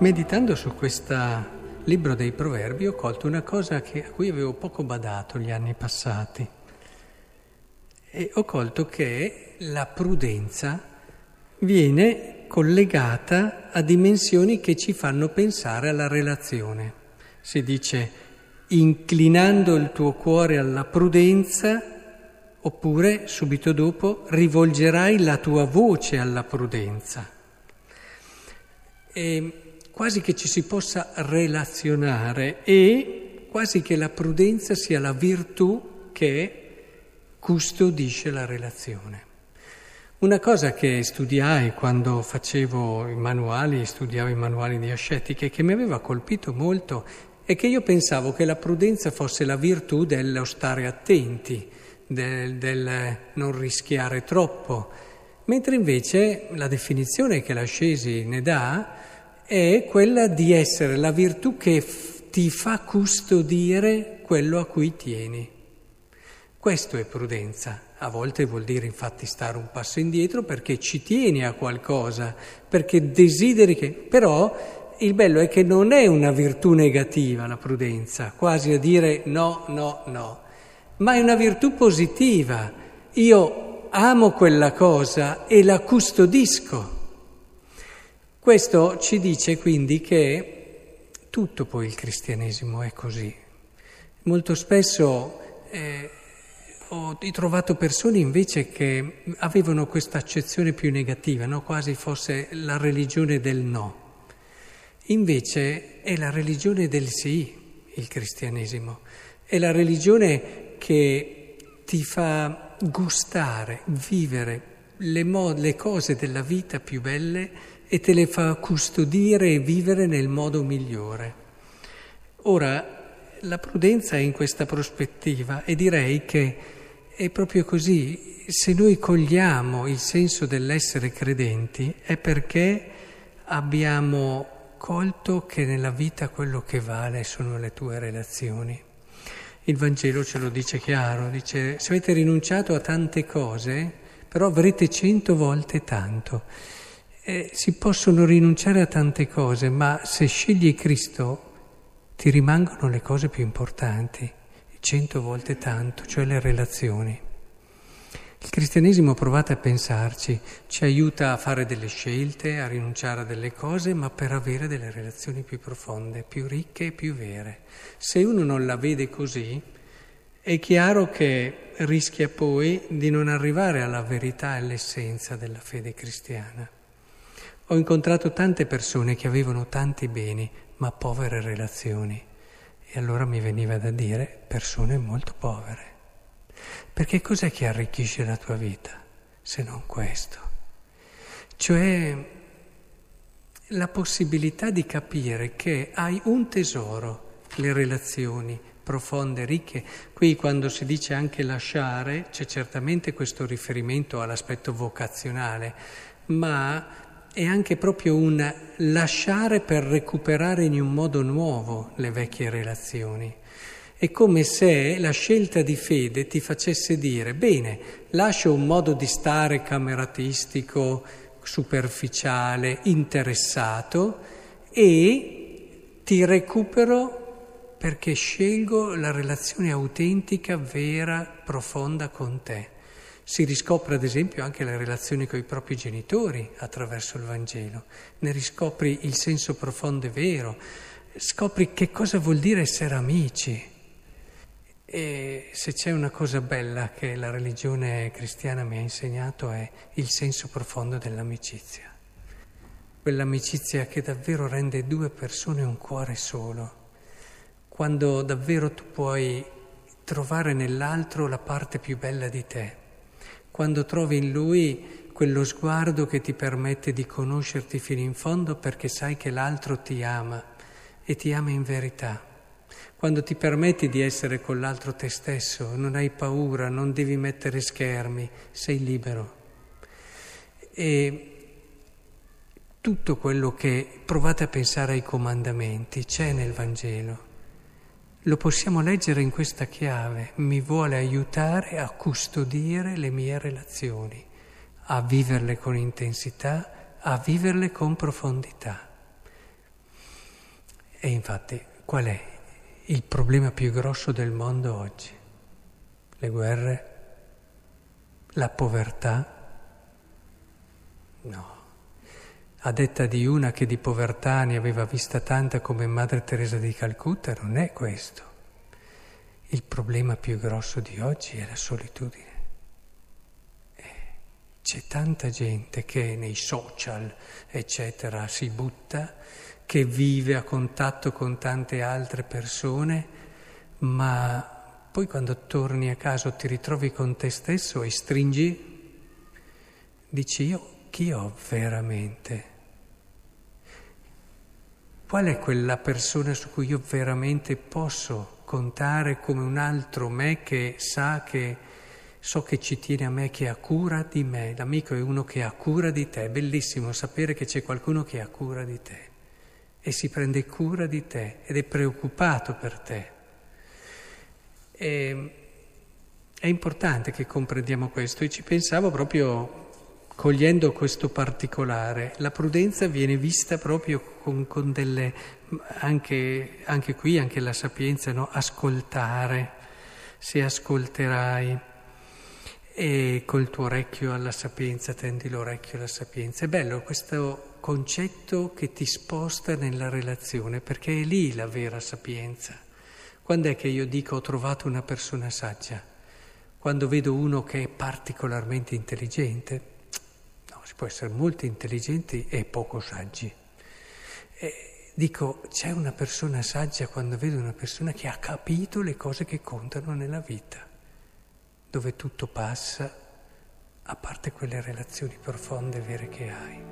Meditando su questo libro dei Proverbi ho colto una cosa a cui avevo poco badato gli anni passati, e ho colto che la prudenza viene collegata a dimensioni che ci fanno pensare alla relazione. Si dice inclinando il tuo cuore alla prudenza, oppure subito dopo rivolgerai la tua voce alla prudenza. E quasi che ci si possa relazionare, e quasi che la prudenza sia la virtù che custodisce la relazione. Una cosa che studiai quando studiavo i manuali di ascetiche, che mi aveva colpito molto, è che io pensavo che la prudenza fosse la virtù dello stare attenti, del non rischiare troppo, mentre invece la definizione che l'Ascesi ne dà è quella di essere la virtù che ti fa custodire quello a cui tieni. Questo è prudenza. A volte vuol dire infatti stare un passo indietro perché ci tieni a qualcosa, perché desideri che... Però il bello è che non è una virtù negativa la prudenza, quasi a dire no, ma è una virtù positiva. Io amo quella cosa e la custodisco. Questo ci dice quindi che tutto poi il cristianesimo è così. Molto spesso... Ho trovato persone invece che avevano questa accezione più negativa, no? Quasi fosse la religione del no. Invece è la religione del sì, il cristianesimo. È la religione che ti fa gustare, vivere le cose della vita più belle e te le fa custodire e vivere nel modo migliore. Ora, la prudenza è in questa prospettiva, e direi che è proprio così. Se noi cogliamo il senso dell'essere credenti è perché abbiamo colto che nella vita quello che vale sono le tue relazioni. Il Vangelo ce lo dice chiaro, dice: se avete rinunciato a tante cose, però avrete 100 volte tanto. Si possono rinunciare a tante cose, ma se scegli Cristo ti rimangono le cose più importanti, 100 volte tanto, cioè le relazioni. Il cristianesimo, provate a pensarci, ci aiuta a fare delle scelte, a rinunciare a delle cose, ma per avere delle relazioni più profonde, più ricche e più vere. Se uno non la vede così, è chiaro che rischia poi di non arrivare alla verità e all'essenza della fede cristiana. Ho incontrato tante persone che avevano tanti beni, ma povere relazioni. E allora mi veniva da dire persone molto povere. Perché cos'è che arricchisce la tua vita se non questo? Cioè la possibilità di capire che hai un tesoro, le relazioni profonde, ricche. Qui quando si dice anche lasciare c'è certamente questo riferimento all'aspetto vocazionale, ma è anche proprio un lasciare per recuperare in un modo nuovo le vecchie relazioni. È come se la scelta di fede ti facesse dire: bene, lascio un modo di stare cameratistico, superficiale, interessato, e ti recupero perché scelgo la relazione autentica, vera, profonda con te. Si riscopre ad esempio anche la relazione con i propri genitori attraverso il Vangelo, ne riscopri il senso profondo e vero, scopri che cosa vuol dire essere amici. E se c'è una cosa bella che la religione cristiana mi ha insegnato è il senso profondo dell'amicizia, quell'amicizia che davvero rende due persone un cuore solo, quando davvero tu puoi trovare nell'altro la parte più bella di te, quando trovi in lui quello sguardo che ti permette di conoscerti fino in fondo perché sai che l'altro ti ama e ti ama in verità, quando ti permetti di essere con l'altro te stesso, non hai paura, non devi mettere schermi, sei libero. E tutto quello che provate a pensare ai comandamenti c'è nel Vangelo. Lo possiamo leggere in questa chiave: mi vuole aiutare a custodire le mie relazioni, a viverle con intensità, a viverle con profondità. E infatti, qual è il problema più grosso del mondo oggi? Le guerre? La povertà? No. A detta di una che di povertà ne aveva vista tanta come Madre Teresa di Calcutta, non è questo. Il problema più grosso di oggi è la solitudine. C'è tanta gente che nei social, eccetera, si butta, che vive a contatto con tante altre persone, ma poi quando torni a casa ti ritrovi con te stesso e stringi, dici io chi ho veramente? Qual è quella persona su cui io veramente posso contare come un altro me che sa che... So che ci tiene a me, che ha cura di me. L'amico è uno che ha cura di te. È bellissimo sapere che c'è qualcuno che ha cura di te e si prende cura di te ed è preoccupato per te. E è importante che comprendiamo questo, e ci pensavo proprio cogliendo questo particolare. La prudenza viene vista proprio con delle... anche qui, anche la sapienza, no? Ascoltare. Se ascolterai... e col tuo orecchio alla sapienza, tendi l'orecchio alla sapienza. È bello questo concetto che ti sposta nella relazione, perché è lì la vera sapienza. Quando è che io dico ho trovato una persona saggia? Quando vedo uno che è particolarmente intelligente? No, si può essere molto intelligenti e poco saggi. Dico c'è una persona saggia quando vedo una persona che ha capito le cose che contano nella vita, dove tutto passa, a parte quelle relazioni profonde e vere che hai.